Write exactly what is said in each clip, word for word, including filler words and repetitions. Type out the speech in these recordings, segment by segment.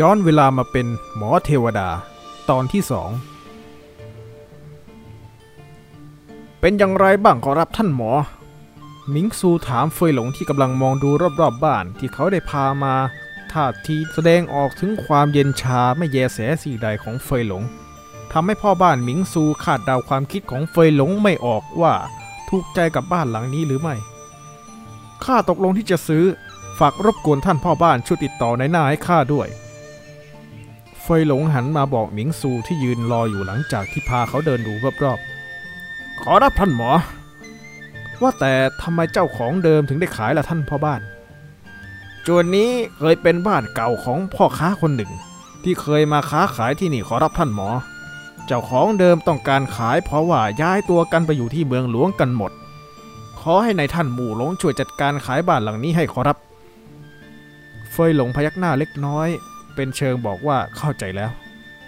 ย้อนเวลามาเป็นหมอเทวดาตอนที่สองเป็นอย่างไรบ้างขอรับท่านหมอมิงซูถามเฟยหลงที่กำลังมองดูรอบๆ บ, บ้านที่เขาได้พามาท่าทีแสดงออกถึงความเย็นชาไม่แยแสสิ่งใดของเฟยหลงทำให้พ่อบ้านมิงซูคาดเดาความคิดของเฟยหลงไม่ออกว่าถูกใจกับบ้านหลังนี้หรือไม่ข้าตกลงที่จะซื้อฝากรบกวนท่านพ่อบ้านช่วยติดต่อในหน้าให้ข้าด้วยเฟยหลงหันมาบอกหมิงซูที่ยืนรออยู่หลังจากที่พาเขาเดินดูรอบๆขอรับท่านหมอว่าแต่ทำไมเจ้าของเดิมถึงได้ขายล่ะท่านพ่อบ้านจวนนี้เคยเป็นบ้านเก่าของพ่อค้าคนหนึ่งที่เคยมาค้าขายที่นี่ขอรับท่านหมอเจ้าของเดิมต้องการขายเพราะว่าย้ายตัวกันไปอยู่ที่เมืองหลวงกันหมดขอให้นายท่านหมู่หลงช่วยจัดการขายบ้านหลังนี้ให้ขอรับเฟยหลงพยักหน้าเล็กน้อยเป็นเชิงบอกว่าเข้าใจแล้ว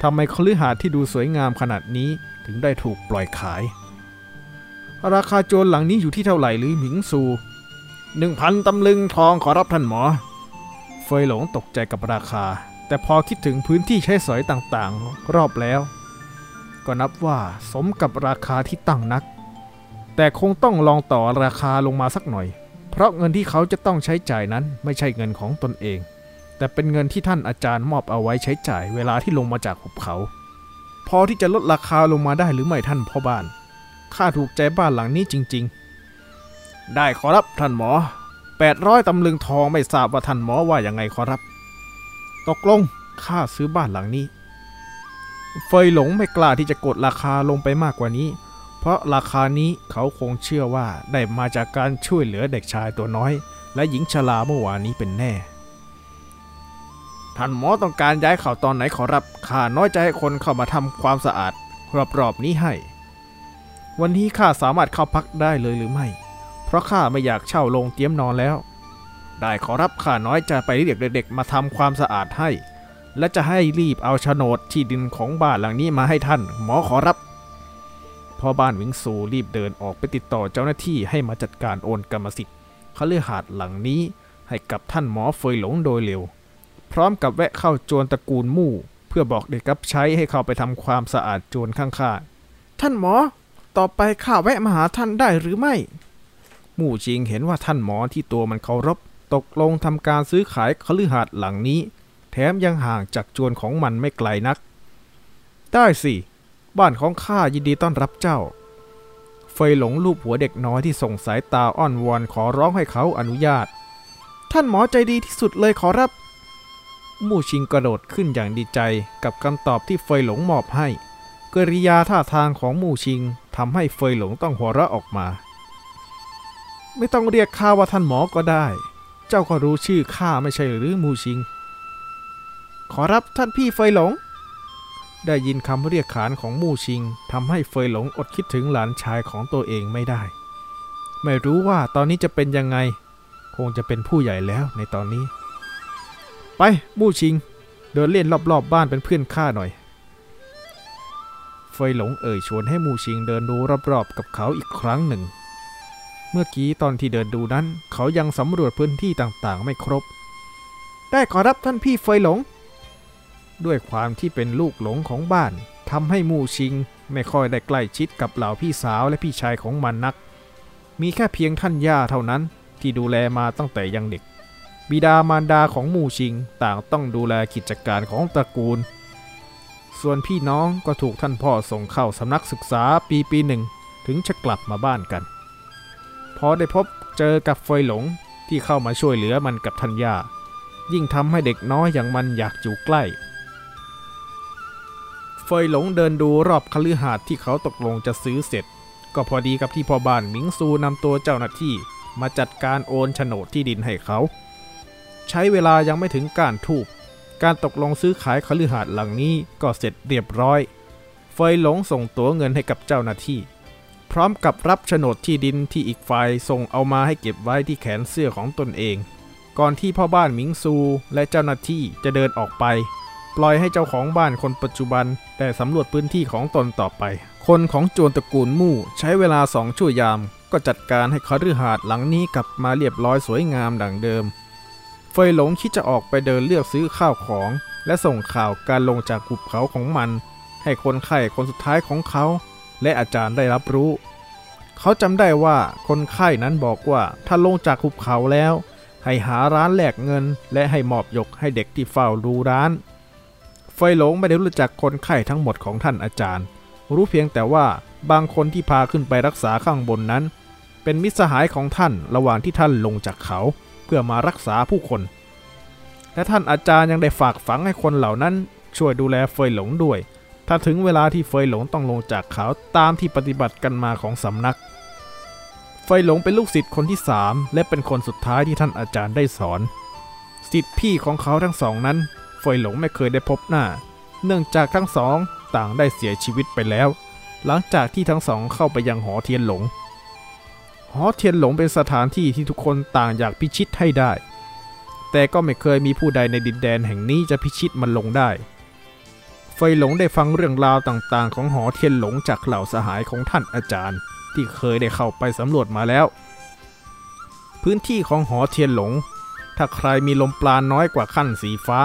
ทำไมคฤหาสน์ที่ดูสวยงามขนาดนี้ถึงได้ถูกปล่อยขายราคาโจรหลังนี้อยู่ที่เท่าไหร่หรือหมิงซู หนึ่งพัน ตำลึงทองขอรับท่านหมอเฟยหลงตกใจกับราคาแต่พอคิดถึงพื้นที่ใช้สอยต่างๆรอบแล้วก็นับว่าสมกับราคาที่ตั้งนักแต่คงต้องลองต่อราคาลงมาสักหน่อยเพราะเงินที่เขาจะต้องใช้จ่ายนั้นไม่ใช่เงินของตนเองแต่เป็นเงินที่ท่านอาจารย์มอบเอาไว้ใช้จ่ายเวลาที่ลงมาจากหุบเขาพอที่จะลดราคาลงมาได้หรือไม่ท่านพ่อบ้านข้าถูกใจบ้านหลังนี้จริงๆได้ขอรับท่านหมอแปดร้อยตำลึงทองไม่ทราบว่าท่านหมอว่าอย่างไงขอรับตกลงข้าซื้อบ้านหลังนี้เฟยหลงไม่กล้าที่จะกดราคาลงไปมากกว่านี้เพราะราคานี้เขาคงเชื่อว่าได้มาจากการช่วยเหลือเด็กชายตัวน้อยและหญิงชราเมื่อวานนี้เป็นแน่ท่านหมอต้องการย้ายเขาตอนไหนขอรับข้าน้อยใจให้คนเข้ามาทำความสะอาดรอบๆนี้ให้วันนี้ข้าสามารถเข้าพักได้เลยหรือไม่เพราะข้าไม่อยากเช่าโรงเตี๊ยมนอนแล้วได้ขอรับข้าน้อยจะไปเรียกเด็กๆมาทำความสะอาดให้และจะให้รีบเอาโฉนดที่ดินของบ้านหลังนี้มาให้ท่านหมอขอรับพ่อบ้านวิงซูรีบเดินออกไปติดต่อเจ้าหน้าที่ให้มาจัดการโอนกรรมสิทธิ์คฤหาสน์หลังนี้ให้กับท่านหมอเฟยหลงโดยเร็วพร้อมกับแวะเข้าโจรตระกูลมู่เพื่อบอกเด็กรับใช้ให้เข้าไปทำความสะอาดโจรข้างๆท่านหมอต่อไปข้าแวะมาหาท่านได้หรือไม่มู่ชิงเห็นว่าท่านหมอที่ตัวมันเคารพตกลงทำการซื้อขายคฤหาสน์หลังนี้แถมยังห่างจากโจรของมันไม่ไกลนักได้สิบ้านของข้ายินดีต้อนรับเจ้าเฟยหลงลูบหัวเด็กน้อยที่ส่งสายตาอ้อนวอนขอร้องให้เขาอนุญาตท่านหมอใจดีที่สุดเลยขอรับมู่ชิงกระโดดขึ้นอย่างดีใจกับคำตอบที่เฟยหลงมอบให้กริยาท่าทางของมู่ชิงทำให้เฟยหลงต้องหัวเราะออกมาไม่ต้องเรียกข้าว่าท่านหมอก็ได้เจ้าก็รู้ชื่อข้าไม่ใช่หรือมู่ชิงขอรับท่านพี่เฟยหลงได้ยินคำเรียกขานของมู่ชิงทำให้เฟยหลงอดคิดถึงหลานชายของตัวเองไม่ได้ไม่รู้ว่าตอนนี้จะเป็นยังไงคงจะเป็นผู้ใหญ่แล้วในตอนนี้ไปมู่ชิงเดินเล่นรอบๆ บ, บ้านเป็นเพื่อนข้าหน่อยเฟยหลงเอ่ยชวนให้มู่ชิงเดินดูรอบๆกับเขาอีกครั้งหนึ่งเมื่อกี้ตอนที่เดินดูนั้นเขายังสำรวจพื้นที่ต่างๆไม่ครบได้ขอรับท่านพี่เฟยหลงด้วยความที่เป็นลูกหลงของบ้านทำให้มู่ชิงไม่ค่อยได้ใกล้ชิดกับเหล่าพี่สาวและพี่ชายของมันนักมีแค่เพียงท่านย่าเท่านั้นที่ดูแลมาตั้งแต่ยังเด็กบิดามารดาของมู่ชิงต่างต้องดูแลกิจการของตระกูลส่วนพี่น้องก็ถูกท่านพ่อส่งเข้าสำนักศึกษาปีปีหนึ่งถึงจะกลับมาบ้านกันพอได้พบเจอกับเฟยหลงที่เข้ามาช่วยเหลือมันกับท่านย่ายิ่งทำให้เด็กน้อยอย่างมันอยากอยู่ใกล้เฟยหลงเดินดูรอบคฤหาสน์ที่เขาตกลงจะซื้อเสร็จก็พอดีกับที่พ่อบ้านมิงซูนำตัวเจ้าหน้าที่มาจัดการโอนโฉนดที่ดินให้เขาใช้เวลายังไม่ถึงก้านทูบการตกลงซื้อขายคฤหาสน์หลังนี้ก็เสร็จเรียบร้อยเฟยหลงส่งตั๋วเงินให้กับเจ้าหน้าที่พร้อมกับรับโฉนดที่ดินที่อีกฝ่ายส่งเอามาให้เก็บไว้ที่แขนเสื้อของตนเองก่อนที่พ่อบ้านมิงซูและเจ้าหน้าที่จะเดินออกไปปล่อยให้เจ้าของบ้านคนปัจจุบันได้สำรวจพื้นที่ของตนต่อไปคนของโจรตระกูลมู่ใช้เวลาสองชั่วยามก็จัดการให้คฤหาสน์หลังนี้กลับมาเรียบร้อยสวยงามดังเดิมเฟยหลงคิดจะออกไปเดินเลือกซื้อข้าวของ และส่งข่าวการลงจากหุบเขาของมันให้คนไข้คนสุดท้ายของเขาและอาจารย์ได้รับรู้เขาจำได้ว่าคนไข้นั้นบอกว่าถ้าลงจากหุบเขาแล้วให้หาร้านแลกเงินและให้มอบยกให้เด็กที่เฝ้าดูร้านไฟหลงไม่ได้รู้จักคนไข้ทั้งหมดของท่านอาจารย์รู้เพียงแต่ว่าบางคนที่พาขึ้นไปรักษาข้างบนนั้นเป็นมิตรสหายของท่านระหว่างที่ท่านลงจากเขาเพื่อมารักษาผู้คนและท่านอาจารย์ยังได้ฝากฝังให้คนเหล่านั้นช่วยดูแลเฟยหลงด้วยถ้าถึงเวลาที่เฟยหลงต้องลงจากเขาตามที่ปฏิบัติกันมาของสำนักเฟยหลงเป็นลูกศิษย์คนที่สามและเป็นคนสุดท้ายที่ท่านอาจารย์ได้สอนศิษย์พี่ของเขาทั้งสองนั้นเฟยหลงไม่เคยได้พบหน้าเนื่องจากทั้งสองต่างได้เสียชีวิตไปแล้วหลังจากที่ทั้งสองเข้าไปยังหอเทียนหลงหอเทียนหลงเป็นสถานที่ที่ทุกคนต่างอยากพิชิตให้ได้แต่ก็ไม่เคยมีผู้ใดในดินแดนแห่งนี้จะพิชิตมันลงได้เฟยหลงได้ฟังเรื่องราวต่างๆของหอเทียนหลงจากเหล่าสหายของท่านอาจารย์ที่เคยได้เข้าไปสำรวจมาแล้วพื้นที่ของหอเทียนหลงถ้าใครมีลมปราณน้อยกว่าขั้นสีฟ้า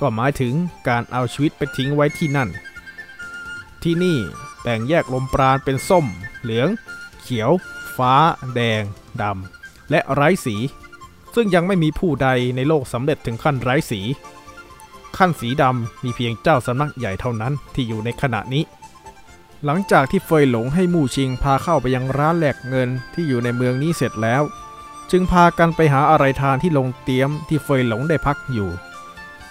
ก็หมายถึงการเอาชีวิตไปทิ้งไว้ที่นั่นที่นี่แบ่งแยกลมปราณเป็นส้มเหลืองเขียวฟ้าแดงดำและไร้สีซึ่งยังไม่มีผู้ใดในโลกสำเร็จถึงขั้นไร้สีขั้นสีดำมีเพียงเจ้าสำนักใหญ่เท่านั้นที่อยู่ในขณะนี้หลังจากที่เฟยหลงให้มู่ชิงพาเข้าไปยังร้านแลกเงินที่อยู่ในเมืองนี้เสร็จแล้วจึงพากันไปหาอะไรทานที่โรงเตี๊ยมที่เฟยหลงได้พักอยู่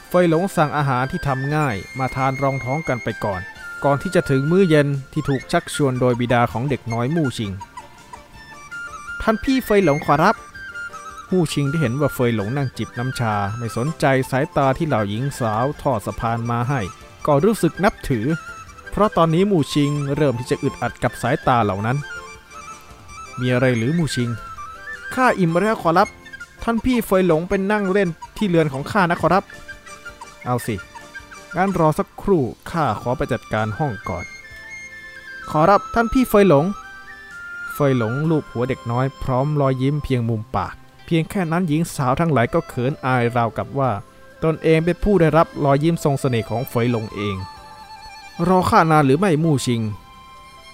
เฟยหลงสั่งอาหารที่ทำง่ายมาทานรองท้องกันไปก่อนก่อนที่จะถึงมื้อเย็นที่ถูกชักชวนโดยบิดาของเด็กน้อยมู่ชิงท่านพี่เฟยหลงขอรับมู่ชิงที่เห็นว่าเฟยหลงนั่งจิบน้ำชาไม่สนใจสายตาที่เหล่าหญิงสาวทอดสะพานมาให้ก็รู้สึกนับถือเพราะตอนนี้มู่ชิงเริ่มที่จะอึดอัดกับสายตาเหล่านั้นมีอะไรหรือมู่ชิงข้าอิ่มแล้วขอรับท่านพี่เฟยหลงเป็นนั่งเล่นที่เรือนของข้านะขอรับเอาสิงั้นรอสักครู่ข้าขอไปจัดการห้องก่อนขอรับท่านพี่เฟยหลงเฟยหลงลูบหัวเด็กน้อยพร้อมรอยยิ้มเพียงมุมปากเพียงแค่นั้นหญิงสาวทั้งหลายก็เขินอายราวกับว่าตนเองเป็นผู้ได้รับรอยยิ้มทรงเสน่ห์ของเฟยหลงเองรอข้านานหรือไม่มู่ชิง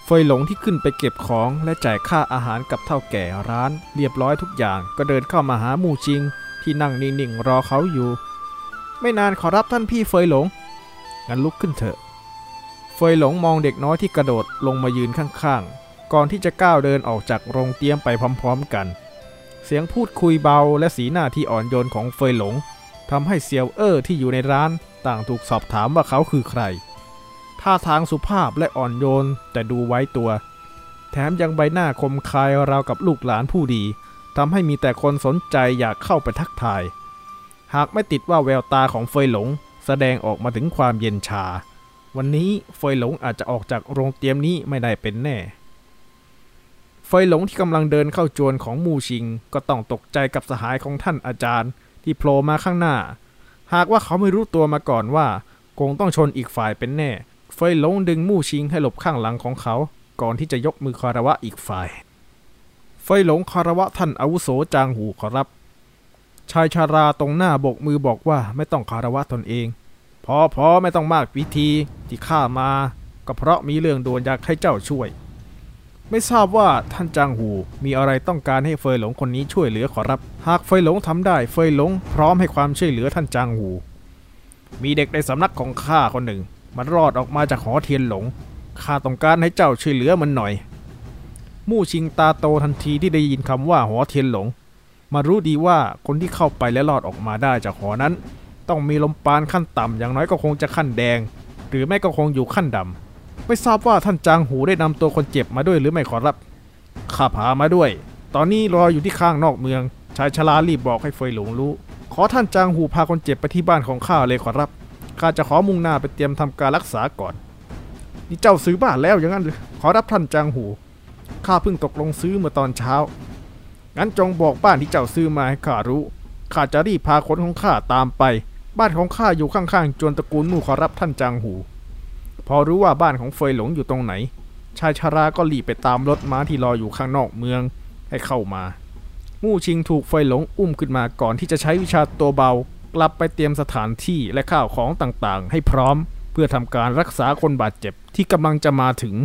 เฟยหลงที่ขึ้นไปเก็บของและจ่ายค่าอาหารกับเฒ่าแก่ร้านเรียบร้อยทุกอย่างก็เดินเข้ามาหามู่ชิงที่นั่งนิ่งๆรอเขาอยู่ไม่นานขอรับท่านพี่เฟยหลงงั้นลุกขึ้นเถอะเฟยหลงมองเด็กน้อยที่กระโดดลงมายืนข้างๆก่อนที่จะก้าวเดินออกจากโรงเตี๊ยมไปพร้อมๆกันเสียงพูดคุยเบาและสีหน้าที่อ่อนโยนของเฟยหลงทำให้เซียวเอ้อที่อยู่ในร้านต่างถูกสอบถามว่าเขาคือใครท่าทางสุภาพและอ่อนโยนแต่ดูไว้ตัวแถมยังใบหน้าคมคายราวกับลูกหลานผู้ดีทำให้มีแต่คนสนใจอยากเข้าไปทักทายหากไม่ติดว่าแววตาของเฟยหลงแสดงออกมาถึงความเย็นชาวันนี้เฟยหลงอาจจะออกจากโรงเตี๊ยมนี้ไม่ได้เป็นแน่เฟยหลงที่กำลังเดินเข้าจวนของมู่ชิงก็ต้องตกใจกับสหายของท่านอาจารย์ที่โผล่มาข้างหน้าหากว่าเขาไม่รู้ตัวมาก่อนว่าคงต้องชนอีกฝ่ายเป็นแน่เฟยหลงดึงมู่ชิงให้หลบข้างหลังของเขาก่อนที่จะยกมือคารวะอีกฝ่ายเฟยหลงคารวะท่านอาวุโสจางหูขอรับชายชาราตรงหน้าบกมือบอกว่าไม่ต้องคารวะตนเองพอพอไม่ต้องมากพิธีที่ข้ามาก็เพราะมีเรื่องด่วนอยากให้เจ้าช่วยไม่ทราบว่าท่านจางหูมีอะไรต้องการให้เฟยหลงคนนี้ช่วยเหลือขอรับหากเฟยหลงทำได้เฟยหลงพร้อมให้ความช่วยเหลือท่านจางหูมีเด็กในสำนักของข้าคนหนึ่งมันรอดออกมาจากหอเทียนหลงข้าต้องการให้เจ้าช่วยเหลือมันหน่อยมู่ชิงตาโตทันทีที่ได้ยินคำว่าหอเทียนหลงมารู้ดีว่าคนที่เข้าไปและรอดออกมาได้จากหอนั้นต้องมีลมปราณขั้นต่ำอย่างน้อยก็คงจะขั้นแดงหรือไม่ก็คงอยู่ขั้นดำไม่ทราบว่าท่านจางหูได้นำตัวคนเจ็บมาด้วยหรือไม่ขอรับข้าพามาด้วยตอนนี้รออยู่ที่ข้างนอกเมืองชายชรารีบบอกให้เฟยหลงรู้ขอท่านจางหูพาคนเจ็บไปที่บ้านของข้าเลยขอรับข้าจะขอมุ่งหน้าไปเตรียมทำการรักษาก่อนนี่เจ้าซื้อบ้านแล้วอย่างนั้นหรือขอรับท่านจางหูข้าเพิ่งตกลงซื้อเมื่อตอนเช้างั้นจงบอกบ้านที่เจ้าซื้อมาให้ข้ารู้ข้าจะรีบพาคนของข้าตามไปบ้านของข้าอยู่ข้างๆจวนตระกูลมู่ขอรับท่านจางหูพอรู้ว่าบ้านของเฟยหลงอยู่ตรงไหนชายชราก็รีบไปตามรถม้าที่รออยู่ข้างนอกเมืองให้เข้ามามู่ชิงถูกเฟยหลงอุ้มขึ้นมาก่อนที่จะใช้วิชาตัวเบา กลับไปเตรียมสถานที่และข้าวของต่างๆให้พร้อมเพื่อทำการรักษาคนบาดเจ็บที่กำลังจะมาถึง